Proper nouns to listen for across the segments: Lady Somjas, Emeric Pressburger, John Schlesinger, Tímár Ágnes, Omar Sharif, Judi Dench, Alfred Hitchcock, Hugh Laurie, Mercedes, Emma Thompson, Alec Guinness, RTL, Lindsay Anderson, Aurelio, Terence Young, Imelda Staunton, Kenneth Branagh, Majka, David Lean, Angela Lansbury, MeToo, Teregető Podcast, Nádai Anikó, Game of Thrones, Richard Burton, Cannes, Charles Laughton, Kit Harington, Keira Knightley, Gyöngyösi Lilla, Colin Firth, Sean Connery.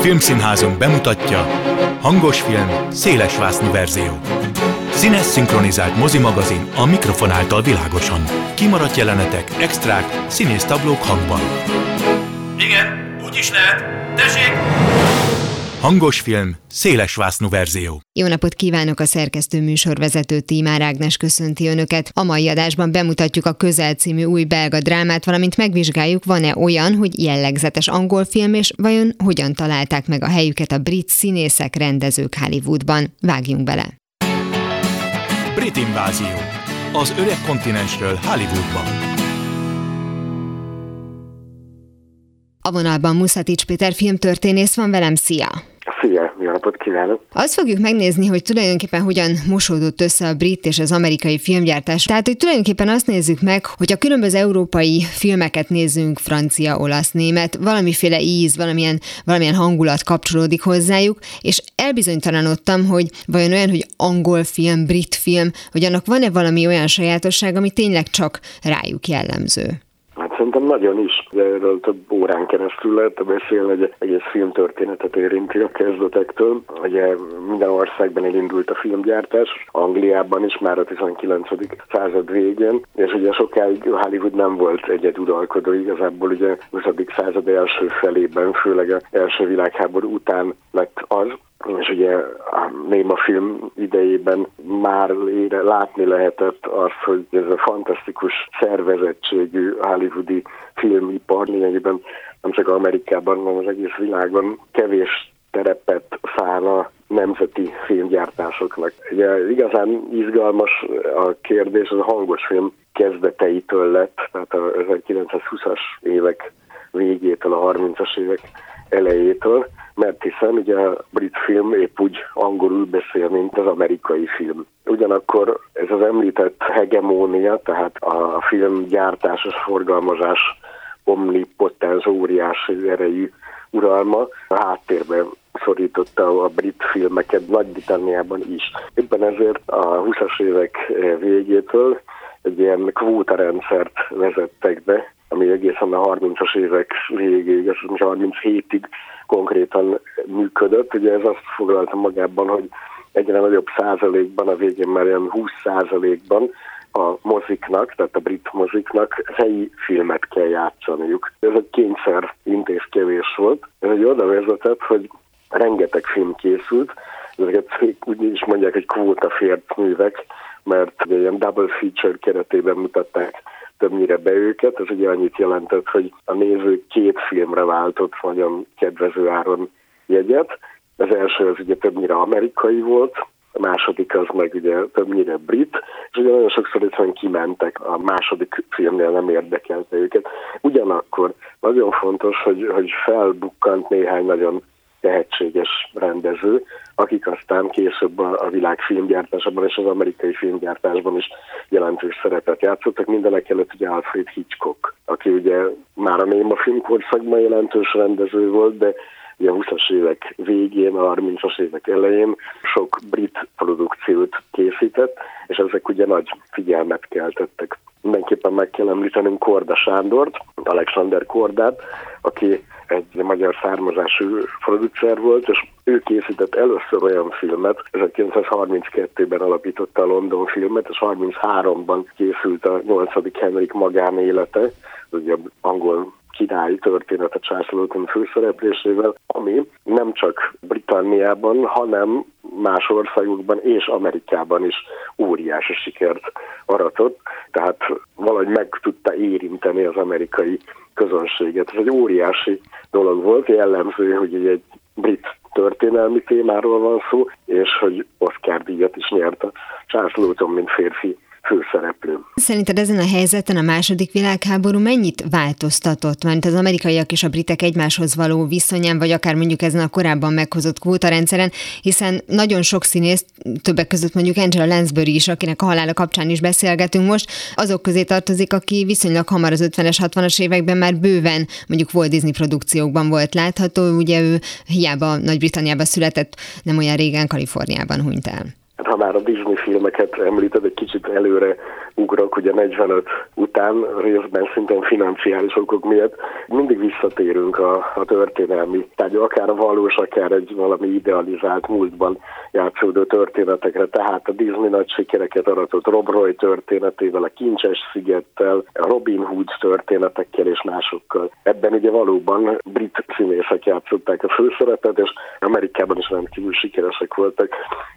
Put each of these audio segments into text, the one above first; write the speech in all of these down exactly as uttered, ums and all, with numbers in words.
Filmszínházunk bemutatja hangos film, szélesvásznú verzió. Színes szinkronizált mozimagazin a mikrofon által világosan. Kimaradt jelenetek, extrák, színésztablók hangban. Igen, úgy is lehet. Tessék! Hangos film, szélesvásznú verzió. Jó napot kívánok, a szerkesztő műsorvezető Tímár Ágnes köszönti Önöket. A mai adásban bemutatjuk a Közel című új belga drámát, valamint megvizsgáljuk, van-e olyan, hogy jellegzetes angol film, és vajon hogyan találták meg a helyüket a brit színészek, rendezők Hollywoodban. Vágjunk bele! Brit invázió. Az öreg kontinensről Hollywoodban. A vonalban Musatics Péter filmtörténész van velem, szia! Szia, jó napot kívánok! Azt fogjuk megnézni, hogy tulajdonképpen hogyan mosódott össze a brit és az amerikai filmgyártás. Tehát, hogy tulajdonképpen azt nézzük meg, hogy a különböző európai filmeket nézzünk, francia, olasz, német, valamiféle íz, valamilyen, valamilyen hangulat kapcsolódik hozzájuk, és elbizonytalanodtam, hogy vajon olyan, hogy angol film, brit film, hogy annak van-e valami olyan sajátosság, ami tényleg csak rájuk jellemző? Hát szerintem nagyon is, de erről több órán keresztül lehet beszélni, hogy egész filmtörténetet érinti a kezdetektől. Ugye minden országban elindult a filmgyártás, Angliában is már a tizenkilencedik század végén, és ugye sokáig Hollywood nem volt egyeduralkodó, igazából ugye a huszadik század első felében, főleg az első világháború után lett az, és ugye a néma film idejében már lére, látni lehetett azt, hogy ez a fantasztikus szervezettségű hollywoodi filmipar lényegében nem csak Amerikában, hanem az egész világon kevés terepet szán a nemzeti filmgyártásoknak. Ugye igazán izgalmas a kérdés, az a hangos film kezdeteitől lett, tehát a ezerkilencszázhúszas évek végétől, a harmincas évek elejétől, mert hiszen ugye a brit film épp úgy angolul beszél, mint az amerikai film. Ugyanakkor ez az említett hegemónia, tehát a filmgyártás és forgalmazás omnipotens, óriási erejű uralma a háttérbe szorította a brit filmeket Nagy-Britanniában is. Éppen ezért a húszas évek végétől egy ilyen kvótarendszert vezettek be, ami egészen a harmincas évek végéig, harminchét konkrétan működött. Ugye ez azt foglalta magában, hogy egyre nagyobb százalékban, a végén már ilyen húsz százalékban a moziknak, tehát a brit moziknak helyi filmet kell játszaniuk. Ez egy kényszer intézkedés volt. Ez egy oda vezetett, hogy rengeteg film készült, ezeket úgy is mondják, hogy kvótafért művek, mert ilyen double feature keretében mutatták többnyire be őket. Ez ugye annyit jelentett, hogy a néző két filmre váltott nagyon kedvező áron jegyet. Az első az ugye többnyire amerikai volt, a második az meg ugye többnyire brit, és ugye nagyon sokszor egyszerűen kimentek, a második filmnél nem érdekelte őket. Ugyanakkor nagyon fontos, hogy, hogy felbukkant néhány nagyon tehetséges rendező, akik aztán később a világ filmgyártásában és az amerikai filmgyártásban is jelentős szerepet játszottak. Mindenek előtt ugye Alfred Hitchcock, aki ugye már a néma filmkorszakban jelentős rendező volt, de ugye a húszas évek végén, a harmincas évek elején sok brit produkciót készített, és ezek ugye nagy figyelmet keltettek. Mindenképpen meg kell említenünk Korda Sándort, Alexander Kordát, aki egy magyar származású producer volt, és ő készített először olyan filmet, ezerkilencszázharminckettőben alapította a London Filmet, és harminchárom készült a nyolcadik Henrik magánélete, ugye angol királyi története Charles Laughton főszereplésével, ami nem csak Britanniában, hanem más országokban és Amerikában is óriási sikert aratott, tehát valahogy meg tudta érinteni az amerikai közönséget. Ez egy óriási dolog volt, jellemző, hogy egy brit történelmi témáról van szó, és hogy Oscar-díjat is nyert a Charles Laughton, mint férfi főszereplő. Szerinted ezen a helyzeten a második világháború mennyit változtatott? Mert az amerikaiak és a britek egymáshoz való viszonyán, vagy akár mondjuk ezen a korábban meghozott kvótarendszeren, hiszen nagyon sok színész, többek között mondjuk Angela Lansbury is, akinek a halála kapcsán is beszélgetünk most, azok közé tartozik, aki viszonylag hamar az ötvenes, hatvanas években már bőven mondjuk Walt Disney produkciókban volt látható, ugye ő hiába Nagy-Britanniában született, nem olyan régen Kaliforniában hunyt el. Ha már a Disney filmeket említed, egy kicsit előre ugrok, ugye negyvenöt után részben szintén financiális okok miatt mindig visszatérünk a, a történelmi, tehát akár a valós, akár egy valami idealizált múltban játszódó történetekre. Tehát a Disney nagy sikereket aratott Rob Roy történetével, a Kincses szigettel, a Robin Hood történetekkel és másokkal. Ebben ugye valóban brit színészek játszották a főszerepet, és Amerikában is rendkívül sikeresek voltak,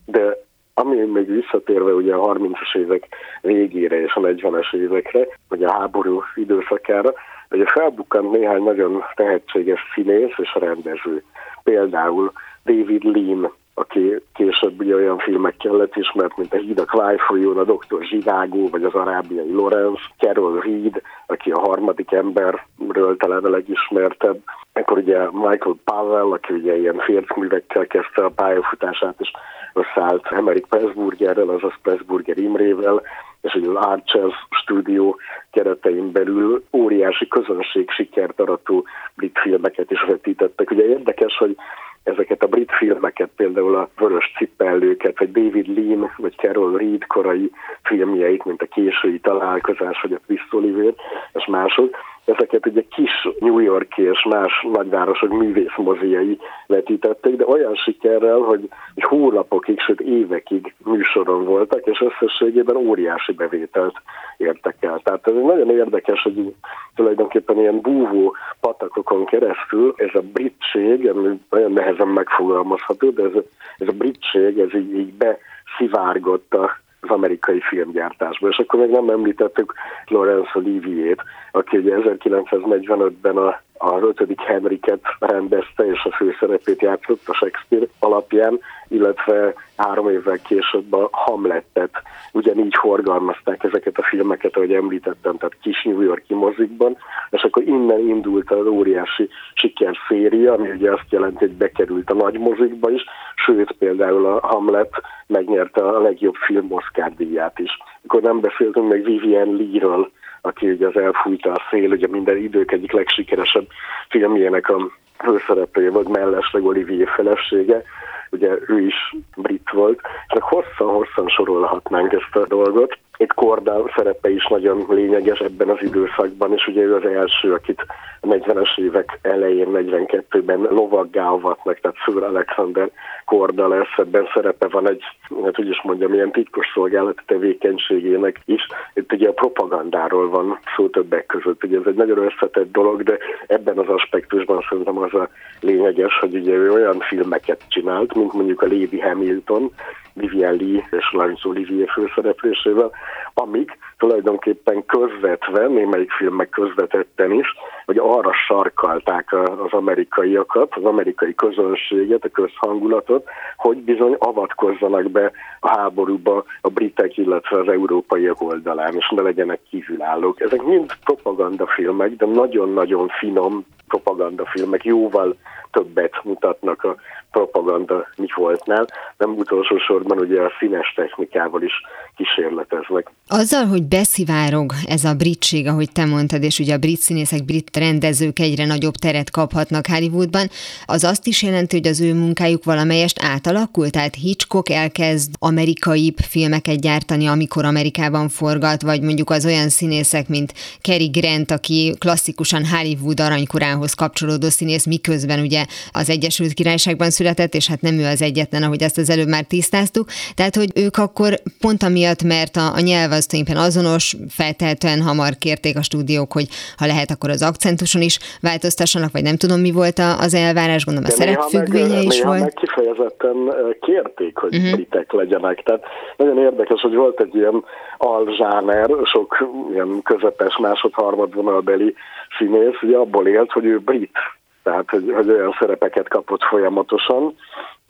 de ami még visszatérve ugye a harmincas évek végére és a negyvenes évekre, vagy a háború időszakára, ugye felbukkant néhány nagyon tehetséges színész és rendező. Például David Lean, aki később ugye olyan filmekkel lett ismert, mint a Híd a Kvájfolyón, a doktor Zsivágó, vagy az Arábiai Laurence, Carol Reed, aki a harmadik emberről talán a legismertebb, akkor ugye Michael Powell, aki ugye ilyen fércművekkel kezdte a pályafutását, és összeállt Emeric Pressburgerrel, azaz Pressburger Imrével, és az Archers stúdió keretein belül óriási közönség sikert arató brit filmeket is vetítettek. Ugye érdekes, hogy ezeket a brit filmeket, például a Vörös Cipellőket, vagy David Lean, vagy Carol Reed korai filmjeit, mint a Késői Találkozás, vagy a Pisztolivér, és mások, ezeket ugye kis New York-i és más nagyvárosok művészmoziai vetítették, de olyan sikerrel, hogy hónapokig, sőt évekig műsoron voltak, és összességében óriási bevételt értek el. Tehát ez nagyon érdekes, hogy tulajdonképpen ilyen búvó patakokon keresztül ez a britség, ami nagyon nehezen megfogalmazható, de ez, ez a britség, ez így, így beszivárgott a az amerikai filmgyártásban. És akkor még nem említettük Laurence Olivier-t, aki ugye ezerkilencszáznegyvenötben a, a ötödik Henriket rendezte, és a főszerepét játszott a Shakespeare alapján, illetve három évvel később a Hamletet. Ugyanígy forgalmazták ezeket a filmeket, ahogy említettem, tehát kis New York-i mozikban, és akkor innen indult az óriási sikerszéria, ami ugye azt jelenti, hogy bekerült a nagy mozikba is, sőt például a Hamlet megnyerte a legjobb film Oscar-díját is. Akkor nem beszéltünk meg Vivian Lee-ről, aki ugye az Elfújta a szél, ugye minden idők egyik legsikeresebb filmjének a főszereplője volt, mellesleg Olivier felesége, ugye ő is brit volt, és hosszan-hosszan sorolhatnánk ezt a dolgot. Itt Korda szerepe is nagyon lényeges ebben az időszakban, és ugye ő az első, akit a negyvenes évek elején, negyvenkettőben lovaggá avatnak, tehát Sir Alexander Korda lesz, ebben szerepe van egy, hát úgy is mondjam, ilyen titkosszolgálati tevékenységének is. Itt ugye a propagandáról van szó többek között, ugye ez egy nagyon összetett dolog, de ebben az aspektusban szerintem az a lényeges, hogy ugye ő olyan filmeket csinált, mint mondjuk a Lady Hamilton, Vivian Lee és Laurence Olivier főszereplésével, amik tulajdonképpen közvetve, némelyik filmek közvetetten is, hogy arra sarkalták az amerikaiakat, az amerikai közönséget, a közhangulatot, hogy bizony avatkozzanak be a háborúba a britek, illetve az európaiak oldalán, és ne legyenek kívülállók. Ezek mind propagandafilmek, de nagyon-nagyon finom propagandafilmek, jóval többet mutatnak a propaganda mi voltnál, nem utolsó sorban ugye a színes technikával is kísérleteznek. Azzal, hogy beszivárog ez a britség, ahogy te mondtad, és ugye a brit színészek, brit rendezők egyre nagyobb teret kaphatnak Hollywoodban, az azt is jelenti, hogy az ő munkájuk valamelyest átalakult, tehát Hitchcock elkezd amerikaibb filmeket gyártani, amikor Amerikában forgat, vagy mondjuk az olyan színészek, mint Cary Grant, aki klasszikusan Hollywood aranykorához kapcsolódó színész, miközben ugye az Egyesült Királyságban született, és hát nem ő az egyetlen, ahogy ezt az előbb már tisztáztuk. Tehát, hogy ők akkor pont amiatt, mert a, a nyelv az tulajdonképpen azonos, feltehetően hamar kérték a stúdiók, hogy ha lehet, akkor az akcentuson is változtassanak, vagy nem tudom, mi volt az elvárás, gondolom a szerepfüggvénye meg, is volt. Néha meg kifejezetten kérték, hogy uh-huh. britek legyenek. Tehát nagyon érdekes, hogy volt egy ilyen alzsáner, sok ilyen közepes másod-harmadvonalbeli színész, ugye abból élt, hogy ő brit. Tehát, hogy, hogy olyan szerepeket kapott folyamatosan,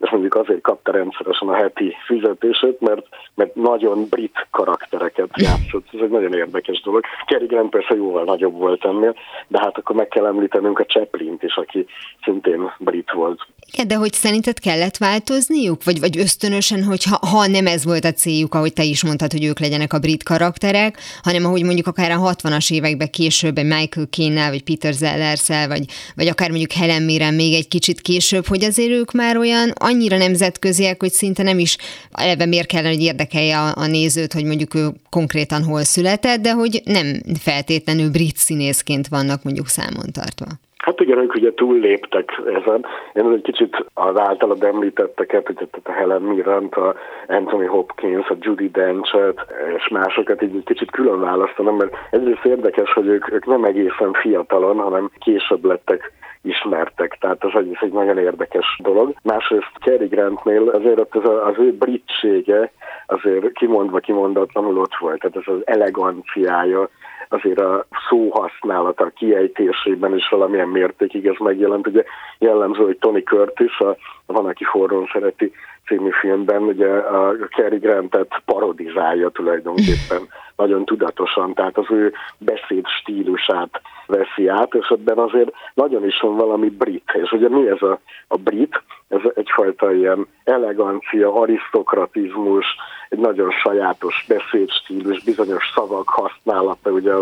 és mondjuk azért kapta rendszeresen a heti fizetését, mert, mert nagyon brit karaktereket játszott. Ez egy nagyon érdekes dolog. Cary Grant persze jóval nagyobb volt ennél, de hát akkor meg kell említenünk a Chaplint is, aki szintén brit volt. Igen, de hogy szerinted kellett változniuk? Vagy, vagy ösztönösen, hogy ha, ha nem ez volt a céljuk, ahogy te is mondtad, hogy ők legyenek a brit karakterek, hanem ahogy mondjuk akár a hatvanas években később Michael Caine-nel, vagy Peter Sellers-el, vagy, vagy akár mondjuk Helen Mirren még egy kicsit később, hogy azért ők már olyan annyira nemzetköziek, hogy szinte nem is, eleve miért kellene, hogy érdekelje a, a nézőt, hogy mondjuk ő konkrétan hol született, de hogy nem feltétlenül brit színészként vannak mondjuk számon tartva. Hát igen, ők ugye túlléptek ezen. Én egy kicsit az általad említetteket, hogy a Helen Mirrent, a Anthony Hopkins, a Judi Denchet és másokat így egy kicsit külön választanom, mert egyrészt érdekes, hogy ők, ők nem egészen fiatalon, hanem később lettek ismertek, tehát az egész egy nagyon érdekes dolog. Másrészt Cary Grantnél azért ott az, az ő britsége azért kimondva-kimondatlanul ott volt, tehát ez az eleganciája, azért a szóhasználata, a kiejtésében is valamilyen mértékig ez megjelent. Ugye jellemző, hogy Tony Curtis, a Van, aki forrón szereti című filmben, ugye a Cary Grantet parodizálja tulajdonképpen nagyon tudatosan, tehát az ő beszéd stílusát veszi át, és ebben azért nagyon is van valami brit. És ugye mi ez a, a brit? Ez egyfajta ilyen elegancia, arisztokratizmus, egy nagyon sajátos beszédstílus, bizonyos szavak használata, ugye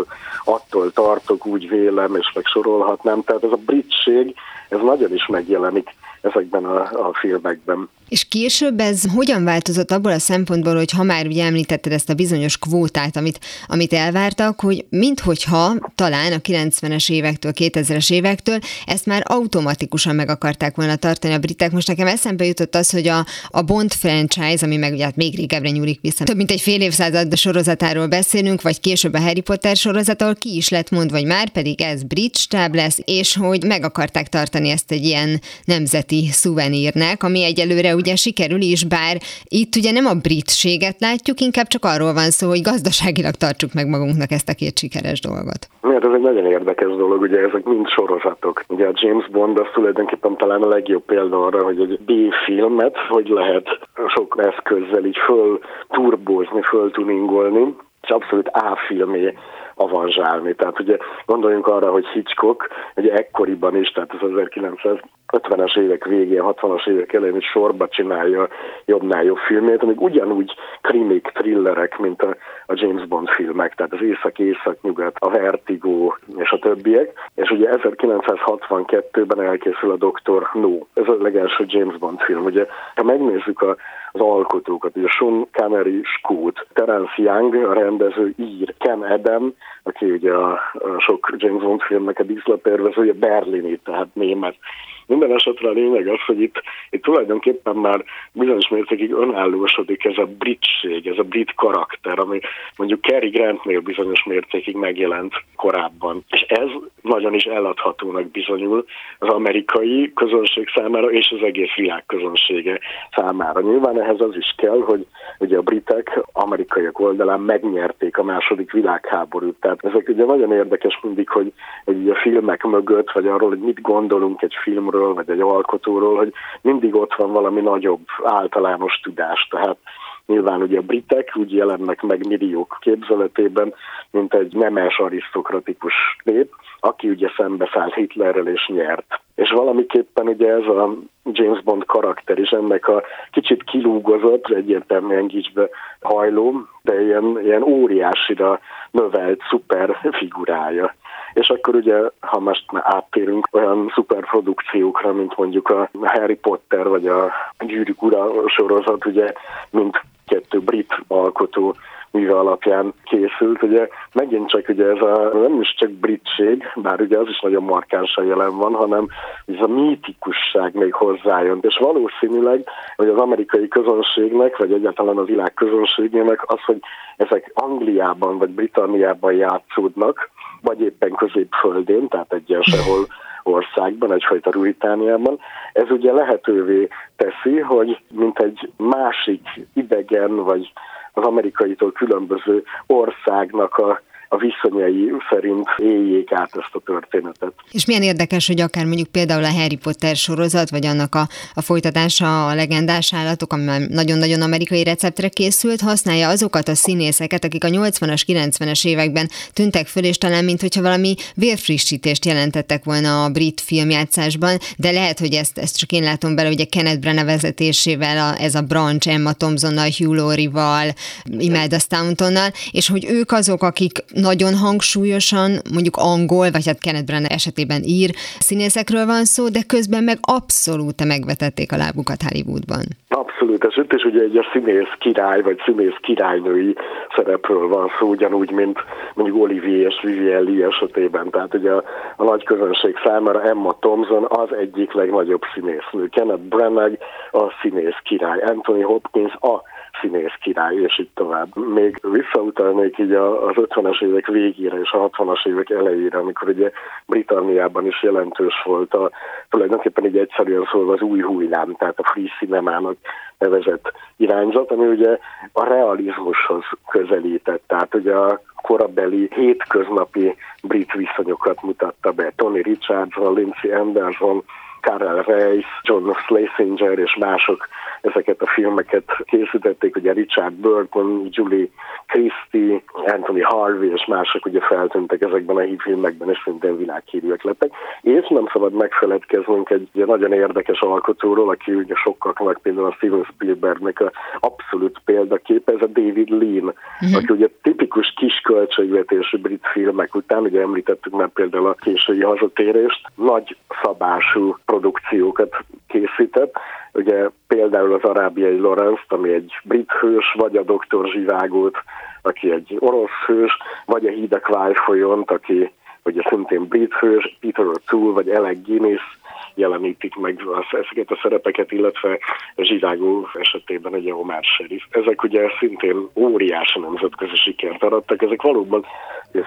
attól tartok, úgy vélem, és meg sorolhatnám. Tehát ez a britség, ez nagyon is megjelenik ezekben a, a filmekben. És később ez hogyan változott abból a szempontból, hogy ha már ugye említetted ezt a bizonyos kvótát, amit, amit elvártak, hogy minthogyha talán a kilencvenes évektől, kétezres évektől ezt már automatikusan meg akarták volna tartani a britek. Most nekem eszembe jutott az, hogy a, a Bond franchise, ami meg ugye hát még régebbre nyúlik vissza, több mint egy fél évszázad sorozatáról beszélünk, vagy később a Harry Potter sorozat, ahol ki is lett mondva, hogy már pedig ez brit stáb lesz, és hogy meg akarták tartani ezt egy ilyen nemzeti szuvenírnek, ami egyelőre ugye sikerül is, bár itt ugye nem a britséget látjuk, inkább csak arról van szó, hogy gazdaságilag tartsuk meg magunknak ezt a két sikeres dolgot. Mert ez egy nagyon érdekes dolog, ugye ezek mind sorozatok. Ugye a James Bond az tulajdonképpen talán a legjobb példa arra, hogy egy B-filmet hogy lehet sok eszközzel így fölturbózni, föltuningolni, és abszolút A-filmé avanzsálni. Tehát ugye gondoljunk arra, hogy Hitchcock ugye ekkoriban is, tehát az ezerkilencszázötvenes évek végén, hatvanas évek elején is sorba csinálja jobbnál jobb filmét, amik ugyanúgy krimik, thrillerek, mint a, a James Bond filmek, tehát az Észak-Észak-Nyugat, a Vertigo és a többiek, és ugye ezerkilencszázhatvankettőben elkészül a doktor No. Ez a legelső James Bond film. Ugye, ha megnézzük a az alkotókat, ugye Sean Connery skót, Terence Young, a rendező ír, Ken Adam, aki ugye a, a sok James Bond filmnek a díszlettervezője, berlini, tehát német. Minden esetre a lényeg az, hogy itt, itt tulajdonképpen már bizonyos mértékig önállósodik ez a britség, ez a brit karakter, ami mondjuk Cary Grantnél bizonyos mértékig megjelent korábban. És ez nagyon is eladhatónak bizonyul az amerikai közönség számára és az egész világ közönsége számára. Nyilván ehhez az is kell, hogy ugye a britek amerikaiak oldalán megnyerték a második világháborút. Tehát ezek ugye nagyon érdekes mindig, hogy, hogy a filmek mögött, vagy arról, hogy mit gondolunk egy filmről, vagy egy alkotóról, hogy mindig ott van valami nagyobb általános tudás. Tehát nyilván ugye a britek úgy jelennek meg milliók képzeletében, mint egy nemes arisztokratikus nép, aki ugye szembeszáll Hitlerrel és nyert. És valamiképpen ugye ez a James Bond karakter is ennek a kicsit kilúgozott, egyértelműen gicsbe hajló, de ilyen, ilyen óriásira növelt szuper figurája. És akkor ugye, ha most már áttérünk olyan szuperprodukciókra, mint mondjuk a Harry Potter vagy a Gyűrűk ura sorozat, ugye mindkettő brit alkotó műve alapján készült, ugye megint csak ugye ez a nem is csak britség, bár ugye az is nagyon markánsan jelen van, hanem ez a mítikusság még hozzájön. És valószínűleg, hogy az amerikai közönségnek, vagy egyáltalán a világ közönségének az, hogy ezek Angliában vagy Britanniában játszódnak, vagy éppen Középföldén, tehát egyen sehol országban, egyfajta Ruitániában. Ez ugye lehetővé teszi, hogy mint egy másik idegen, vagy az amerikaitól különböző országnak a a viszonyai szerint éljék át ezt a történetet. És milyen érdekes, hogy akár mondjuk például a Harry Potter sorozat, vagy annak a, a folytatása, a legendás állatok, amiben nagyon-nagyon amerikai receptre készült, használja azokat a színészeket, akik a nyolcvanas, kilencvenes években tűntek föl, és talán minthogyha valami vérfrissítést jelentettek volna a brit filmjátszásban, de lehet, hogy ezt, ezt csak én látom bele, ugye Kenneth Branagh vezetésével, a, ez a branch Emma Thompsonnal, Hugh Laurieval, Imelda Stauntonnal, és hogy ők azok, akik nagyon hangsúlyosan, mondjuk angol, vagy hát Kenneth Branagh esetében ír színészekről van szó, de közben meg abszolút megvetették a lábukat Hollywoodban. Abszolút esett, és ugye egy a színész király, vagy színész királynői szerepről van szó, ugyanúgy, mint mondjuk Olivier és Vivian Lee esetében. Tehát ugye a, a nagy közönség számára Emma Thompson az egyik legnagyobb színésznő. Kenneth Branagh a színész király. Anthony Hopkins a színész király, és így tovább. Még visszautalnék így az ötvenes évek végére és a hatvanas évek elejére, amikor ugye Britanniában is jelentős volt a, tulajdonképpen így egyszerűen szólva az új hullám, tehát a free cinemának nevezett irányzat, ami ugye a realizmushoz közelített, tehát ugye a korabeli hétköznapi brit viszonyokat mutatta be. Tony Richardson, Lindsay Anderson, Carol Reed, John Schlesinger és mások ezeket a filmeket készítették, ugye Richard Burton, Julie Christie, Anthony Harvey és mások ugye feltűntek ezekben a filmekben, és szintén világhírűek lettek. És nem szabad megfeledkeznünk egy nagyon érdekes alkotóról, aki ugye sokaknak, például a Steven Spielbergnek a abszolút példaképe, ez a David Lean, mm-hmm. aki ugye tipikus kis költségvetésű brit filmek után, ugye említettük már például a Késői hazatérést, nagy szabású produkciókat készített, ugye például az Arábiai Laurence, ami egy brit hős, vagy a doktor Zsivágót, aki egy orosz hős, vagy a Híd a folyont, aki ugye szintén brit hős, Peter O'Toole, vagy Alec Guinness jelenítik meg ezeket a szerepeket, illetve Zsivágó esetében egy Omar Sharif. Ezek ugye szintén óriási nemzetközi sikert arattak, ezek valóban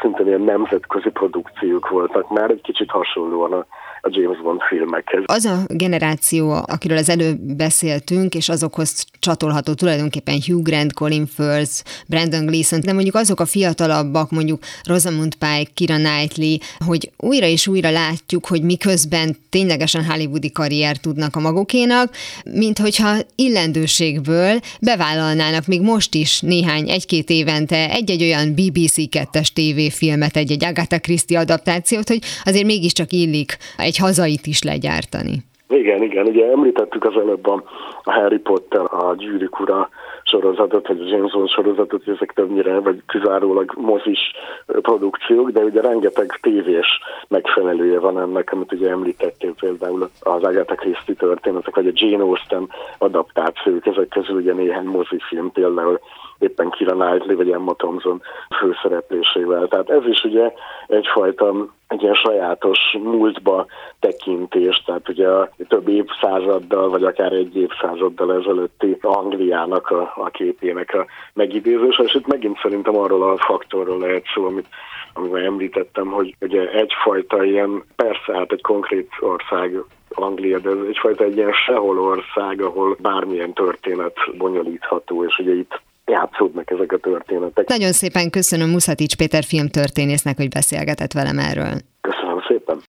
szintén ilyen nemzetközi produkciók voltak, már egy kicsit hasonlóan a a James Bond filmekhez. Az a generáció, akiről az előbb beszéltünk, és azokhoz csatolható tulajdonképpen Hugh Grant, Colin Firth, Brendan Gleeson, de mondjuk azok a fiatalabbak, mondjuk Rosamund Pike, Keira Knightley, hogy újra és újra látjuk, hogy miközben ténylegesen hollywoodi karrier tudnak a magukénak, mint hogyha illendőségből bevállalnának még most is néhány, egy-két évente egy-egy olyan bé bé cé kettes tévéfilmet, egy-egy Agatha Christie adaptációt, hogy azért mégiscsak illik egy egy hazait is legyártani. Igen, igen, ugye említettük az előbb a Harry Potter, a Gyűrűk ura sorozatot, vagy a James Bond sorozatot, ezek többnyire, vagy kizárólag mozis produkciók, de ugye rengeteg tévés megfelelője van ennek, amit ugye említettél, például az Agatha Christie történetek, vagy a Jane Austen adaptációk, ezek közül ugye néhány mozifilm, például éppen Keira Knightley vagy Emma Thompson főszereplésével. Tehát ez is ugye egyfajta egy ilyen sajátos múltba tekintés, tehát ugye a több évszázaddal, vagy akár egy évszázaddal ezelőtti Angliának a, a képének a megidézése, és itt megint szerintem arról a faktorról lehet szó, amit amivel említettem, hogy ugye egyfajta ilyen, persze hát egy konkrét ország Anglia, de ez egyfajta egy ilyen sehol ország, ahol bármilyen történet bonyolítható, és ugye itt játszódnak ezek a történetek. Nagyon szépen köszönöm Musatics Péter filmtörténésznek, hogy beszélgetett velem erről. Köszönöm szépen.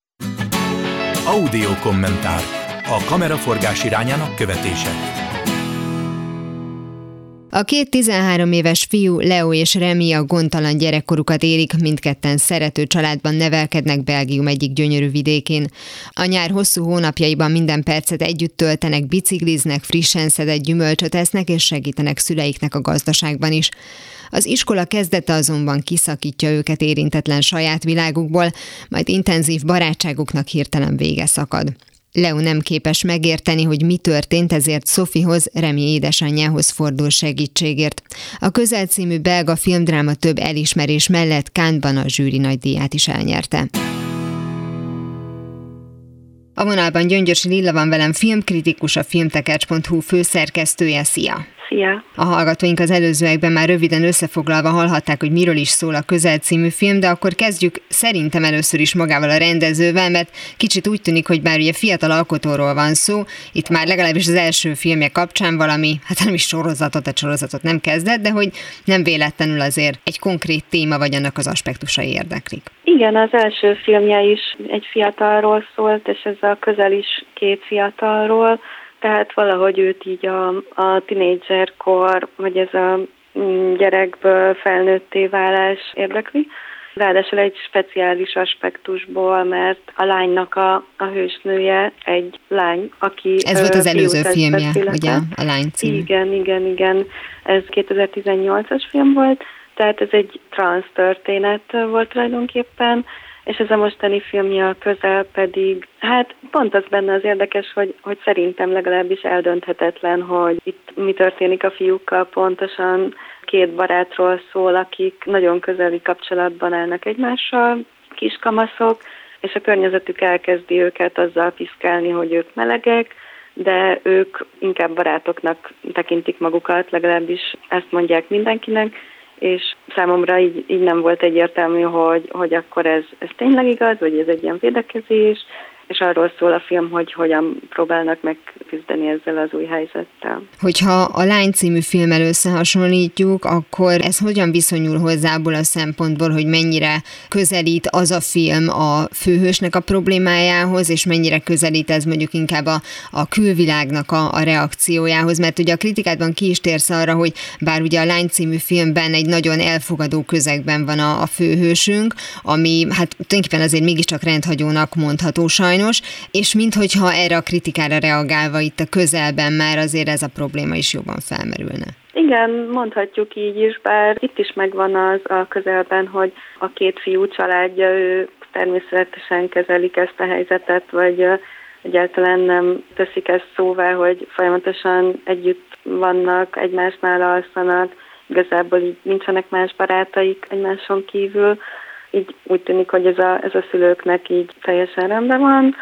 Audio kommentár. A kameraforgás irányának követése. A két tizenhárom éves fiú, Leo és Remi a gondtalan gyerekkorukat élik, mindketten szerető családban nevelkednek Belgium egyik gyönyörű vidékén. A nyár hosszú hónapjaiban minden percet együtt töltenek, bicikliznek, frissen szedett gyümölcsöt esznek és segítenek szüleiknek a gazdaságban is. Az iskola kezdete azonban kiszakítja őket érintetlen saját világukból, majd intenzív barátságuknak hirtelen vége szakad. Leo nem képes megérteni, hogy mi történt, ezért Sophiehoz, Remi édesanyjához fordul segítségért. A Közel című belga filmdráma több elismerés mellett Cannes-ban a zsűri nagydíját is elnyerte. A vonalban Gyöngyösi Lilla van velem, filmkritikus, a filmtekercs pont hú főszerkesztője. Szia! Szia! A hallgatóink az előzőekben már röviden összefoglalva hallhatták, hogy miről is szól a Közel című film, de akkor kezdjük szerintem először is magával a rendezővel, mert kicsit úgy tűnik, hogy bár ugye fiatal alkotóról van szó, itt már legalábbis az első filmje kapcsán valami, hát nem is sorozatot, egy sorozatot nem kezdett, de hogy nem véletlenül azért egy konkrét téma vagy annak az aspektusai érdeklik. Igen, az első filmje is egy fiatalról szólt, és ez a Közel is két fiatalról, tehát valahogy őt így a, a tínédzserkor, vagy ez a gyerekből felnőtté válás érdekli. Ráadásul egy speciális aspektusból, mert a lánynak a, a hősnője egy lány, aki... Ez volt az előző filmje, ugye? A Lány című. Igen, igen, igen. Ez kétezer-tizennyolcas film volt, tehát ez egy transz történet volt tulajdonképpen, és ez a mostani filmje a Közel pedig, hát pont az benne az érdekes, hogy, hogy szerintem legalábbis eldönthetetlen, hogy itt mi történik a fiúkkal pontosan. Két barátról szól, akik nagyon közeli kapcsolatban állnak egymással, kiskamaszok, és a környezetük elkezdi őket azzal piszkálni, hogy ők melegek, de ők inkább barátoknak tekintik magukat, legalábbis ezt mondják mindenkinek, és számomra így, így nem volt egyértelmű, hogy, hogy akkor ez, ez tényleg igaz, vagy ez egy ilyen védekezés, és arról szól a film, hogy hogyan próbálnak megküzdeni ezzel az új helyzettel. Hogyha a Lány című filmmel összehasonlítjuk, akkor ez hogyan viszonyul hozzából a szempontból, hogy mennyire közelít az a film a főhősnek a problémájához, és mennyire közelít ez mondjuk inkább a, a külvilágnak a, a reakciójához, mert ugye a kritikádban ki is térsz arra, hogy bár ugye a Lány című filmben egy nagyon elfogadó közegben van a, a főhősünk, ami hát tulajdonképpen azért mégiscsak rendhagyónak mondható sajnos, és minthogyha erre a kritikára reagálva itt a Közelben már azért ez a probléma is jobban felmerülne. Igen, mondhatjuk így is, bár itt is megvan az a Közelben, hogy a két fiú családja, ő természetesen kezelik ezt a helyzetet, vagy egyáltalán nem teszik ezt szóvá, hogy folyamatosan együtt vannak, egymásnál alszanak, igazából így nincsenek más barátaik egymáson kívül. Így úgy tűnik, hogy ez a, ez a szülőknek így teljesen rendben van,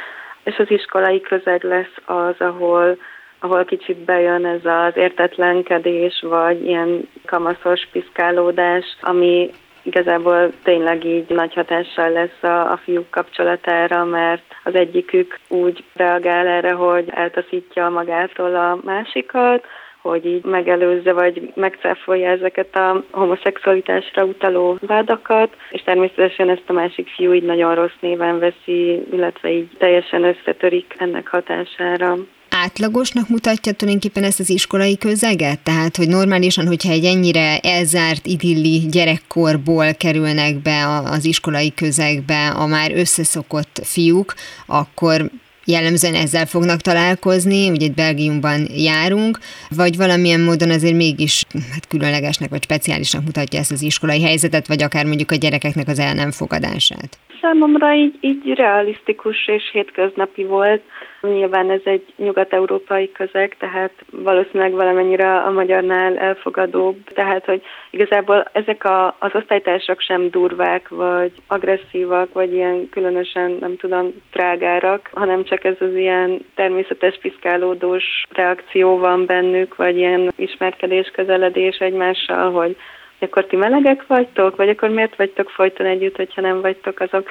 és az iskolai közeg lesz az, ahol, ahol kicsit bejön ez az értetlenkedés, vagy ilyen kamaszos piszkálódás, ami igazából tényleg így nagy hatással lesz a, a fiúk kapcsolatára, mert az egyikük úgy reagál erre, hogy eltaszítja magától a másikat, hogy így megelőzze, vagy megcáfolja ezeket a homoszexualitásra utaló vádakat, és természetesen ezt a másik fiú így nagyon rossz néven veszi, illetve így teljesen összetörik ennek hatására. Átlagosnak mutatja tulajdonképpen ezt az iskolai közeget? Tehát, hogy normálisan, hogyha egy ennyire elzárt, idilli gyerekkorból kerülnek be az iskolai közegbe a már összeszokott fiúk, akkor jellemzően ezzel fognak találkozni, ugye itt Belgiumban járunk, vagy valamilyen módon azért mégis hát különlegesnek vagy speciálisnak mutatja ezt az iskolai helyzetet, vagy akár mondjuk a gyerekeknek az el nem fogadását? Számomra így, így realisztikus és hétköznapi volt. Nyilván ez egy nyugat-európai közeg, tehát valószínűleg valamennyire a magyarnál elfogadóbb. Tehát, hogy igazából ezek a, az osztálytársak sem durvák, vagy agresszívak, vagy ilyen különösen, nem tudom, trágárak, hanem csak ez az ilyen természetes piszkálódós reakció van bennük, vagy ilyen ismerkedés, közeledés egymással, hogy akkor ti melegek vagytok, vagy akkor miért vagytok folyton együtt, hogyha nem vagytok azok.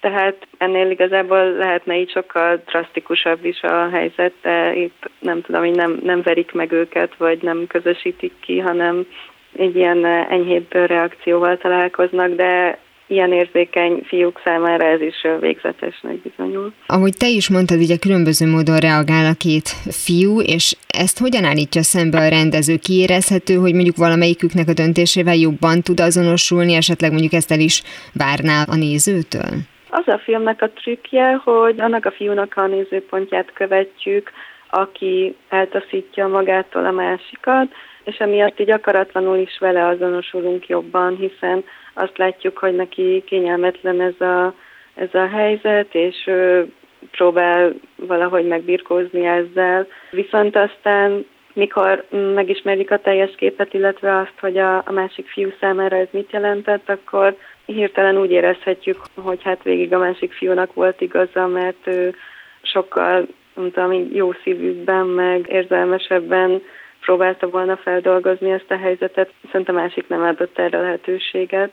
Tehát ennél igazából lehetne így sokkal drasztikusabb is a helyzet, de itt nem tudom, hogy nem, nem verik meg őket, vagy nem közösítik ki, hanem egy ilyen enyhébb reakcióval találkoznak, de ilyen érzékeny fiúk számára ez is végzetesnek bizonyul. Ahogy te is mondtad, ugye különböző módon reagál a két fiú, és ezt hogyan állítja szembe a rendező? Kiérezhető, hogy mondjuk valamelyiküknek a döntésével jobban tud azonosulni, esetleg mondjuk ezt el is várná a nézőtől? Az a filmnek a trükkje, hogy annak a fiúnak a nézőpontját követjük, aki eltaszítja magától a másikat, és emiatt így akaratlanul is vele azonosulunk jobban, hiszen azt látjuk, hogy neki kényelmetlen ez a, ez a helyzet, és ő próbál valahogy megbirkózni ezzel. Viszont aztán, mikor megismerjük a teljes képet, illetve azt, hogy a, a másik fiú számára ez mit jelentett, akkor hirtelen úgy érezhetjük, hogy hát végig a másik fiúnak volt igaza, mert ő sokkal, nem tudom, jó szívükben, meg érzelmesebben próbálta volna feldolgozni ezt a helyzetet, viszont a másik nem adott erre lehetőséget.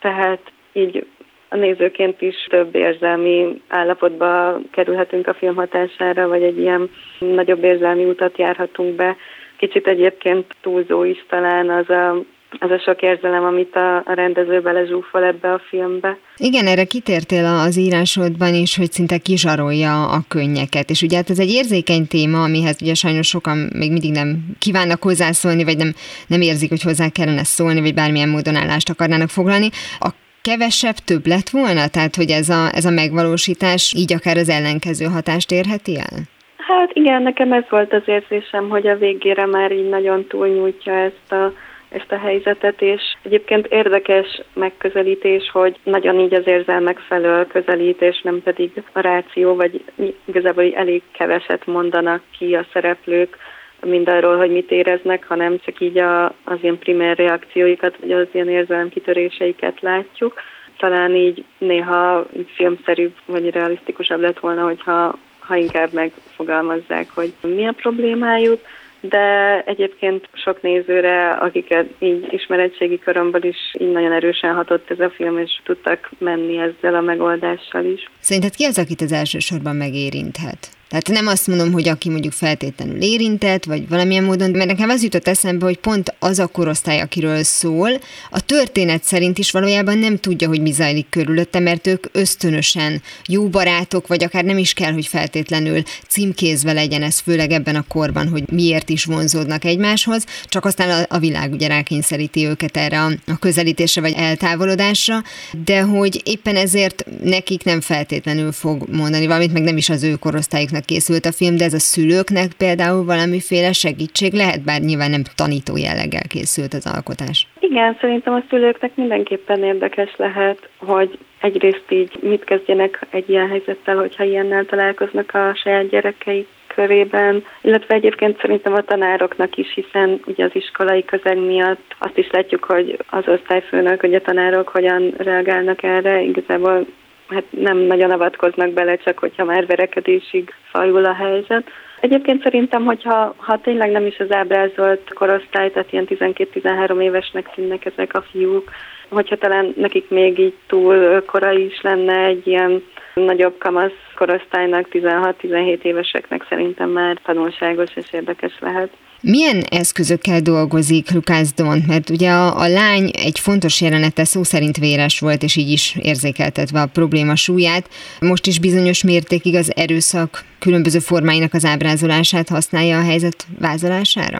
Tehát így a nézőként is több érzelmi állapotba kerülhetünk a film hatására, vagy egy ilyen nagyobb érzelmi utat járhatunk be. Kicsit egyébként túlzó is talán az a Az a sok érzelem, amit a rendező belezsúfol ebbe a filmbe. Igen, erre kitértél az írásodban is, hogy szinte kizsarolja a könnyeket. És ugye hát ez egy érzékeny téma, amihez ugye sajnos sokan még mindig nem kívánnak hozzászólni, vagy nem, nem érzik, hogy hozzá kellene szólni, vagy bármilyen módon állást akarnának foglalni. A kevesebb több lett volna? Tehát, hogy ez a, ez a megvalósítás így akár az ellenkező hatást érheti el? Hát igen, nekem ez volt az érzésem, hogy a végére már így nagyon túlnyújtja ezt a ezt a helyzetet, és egyébként érdekes megközelítés, hogy nagyon így az érzelmek felől közelít, és nem pedig a ráció, vagy igazából elég keveset mondanak ki a szereplők mindarról, hogy mit éreznek, hanem csak így a, az ilyen primér reakcióikat, vagy az ilyen érzelemkitöréseiket látjuk. Talán így néha filmszerűbb, vagy realisztikusabb lett volna, hogyha ha inkább megfogalmazzák, hogy mi a problémájuk, de egyébként sok nézőre, akiket így ismeretségi körömből is így nagyon erősen hatott ez a film, és tudtak menni ezzel a megoldással is. Szerinted ki az, akit az elsősorban megérinthet? Tehát nem azt mondom, hogy aki mondjuk feltétlenül érintett, vagy valamilyen módon, mert nekem az jutott eszembe, hogy pont az a korosztály, akiről szól, a történet szerint is valójában nem tudja, hogy mi zajlik körülötte, mert ők ösztönösen jó barátok, vagy akár nem is kell, hogy feltétlenül címkézve legyen ez, főleg ebben a korban, hogy miért is vonzódnak egymáshoz, csak aztán a világ ugye rákényszeríti őket erre a közelítésre, vagy eltávolodásra, de hogy éppen ezért nekik nem feltétlenül fog mondani valamit, meg nem is az ő korosztályuk készült a film, de ez a szülőknek például valamiféle segítség lehet, bár nyilván nem tanító jelleggel készült az alkotás. Igen, szerintem a szülőknek mindenképpen érdekes lehet, hogy egyrészt így mit kezdjenek egy ilyen helyzettel, hogyha ilyennel találkoznak a saját gyerekeik körében, illetve egyébként szerintem a tanároknak is, hiszen ugye az iskolai közeg miatt azt is látjuk, hogy az osztályfőnök, hogy a tanárok hogyan reagálnak erre, igazából hát nem nagyon avatkoznak bele, csak hogyha már verekedésig fajul a helyzet. Egyébként szerintem, hogyha ha tényleg nem is az ábrázolt korosztály, tehát ilyen tizenkét-tizenhárom évesnek tűnnek ezek a fiúk, hogyha talán nekik még így túl korai is lenne egy ilyen nagyobb kamasz korosztálynak, tizenhat-tizenhét éveseknek szerintem már tanulságos és érdekes lehet. Milyen eszközökkel dolgozik Lucas Dont? Mert ugye a, a lány egy fontos jelenete szó szerint véres volt, és így is érzékeltetve a probléma súlyát. Most is bizonyos mértékig az erőszak különböző formáinak az ábrázolását használja a helyzet vázolására?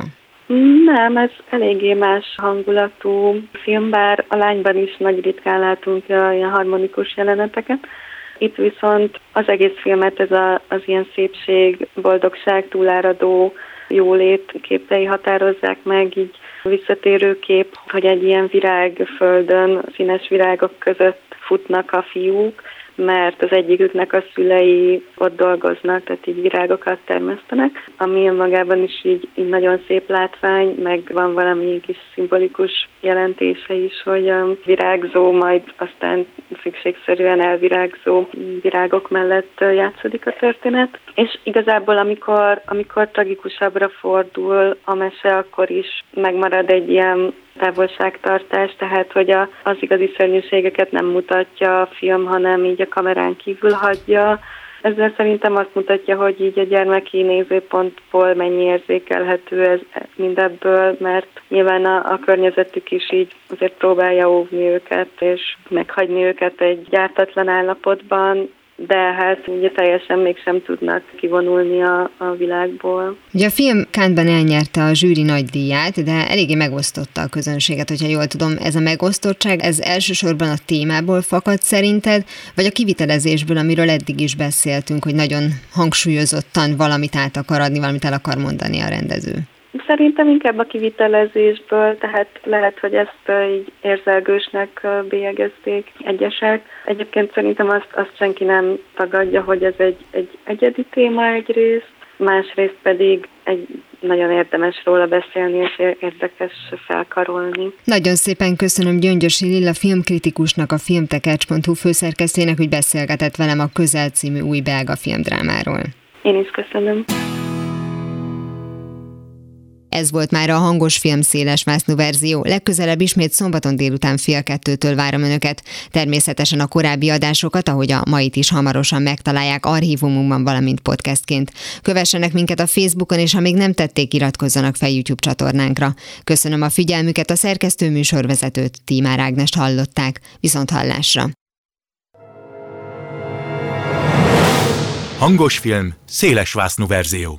Nem, ez eléggé más hangulatú film, bár a lányban is nagy ritkán látunk ilyen harmonikus jeleneteket. Itt viszont az egész filmet ez a, az ilyen szépség, boldogság, túláradó jólét képei határozzák meg, így visszatérő kép, hogy egy ilyen virágföldön, színes virágok között futnak a fiúk, mert az egyiküknek a szülei ott dolgoznak, tehát így virágokat termesztenek, ami magában is így, így nagyon szép látvány, meg van valami kis szimbolikus jelentése is, hogy a virágzó, majd aztán szükségszerűen elvirágzó virágok mellett játszódik a történet. És igazából amikor, amikor tragikusabbra fordul a mese, akkor is megmarad egy ilyen távolságtartás, tehát hogy a, az igazi szörnyűségeket nem mutatja a film, hanem így a kamerán kívül hagyja. Ezzel szerintem azt mutatja, hogy így a gyermeki nézőpontból mennyi érzékelhető ez mindebből, mert nyilván a, a környezetük is így azért próbálja óvni őket, és meghagyni őket egy gyártatlan állapotban, de hát ugye teljesen mégsem tudnak kivonulni a, a világból. Ugye a film Cannes-ben elnyerte a zsűri nagydíját, de eléggé megosztotta a közönséget, hogyha jól tudom. Ez a megosztottság, ez elsősorban a témából fakad szerinted, vagy a kivitelezésből, amiről eddig is beszéltünk, hogy nagyon hangsúlyozottan valamit át akar adni, valamit el akar mondani a rendező? Szerintem inkább a kivitelezésből, tehát lehet, hogy ezt így érzelgősnek bélyegezték egyesek. Egyébként szerintem azt, azt senki nem tagadja, hogy ez egy, egy egyedi téma egyrészt, másrészt pedig egy nagyon érdemes róla beszélni, és érdekes felkarolni. Nagyon szépen köszönöm Gyöngyösi Lilla filmkritikusnak, a filmtekercs pont hu főszerkesztőjének, hogy beszélgetett velem a Közel című új belga filmdrámáról. Én is köszönöm. Ez volt már a Hangos Film széles vásznú verzió. Legközelebb ismét szombaton délután fél kettőtől várom önöket. Természetesen a korábbi adásokat, ahogy a mait is hamarosan megtalálják archívumunkban, valamint podcastként. Kövessenek minket a Facebookon, és ha még nem tették, iratkozzanak fel YouTube csatornánkra. Köszönöm a figyelmüket, a szerkesztő műsorvezetőt, Tímár Ágnest hallották. Viszont hallásra! Hangos Film széles vásznú verzió.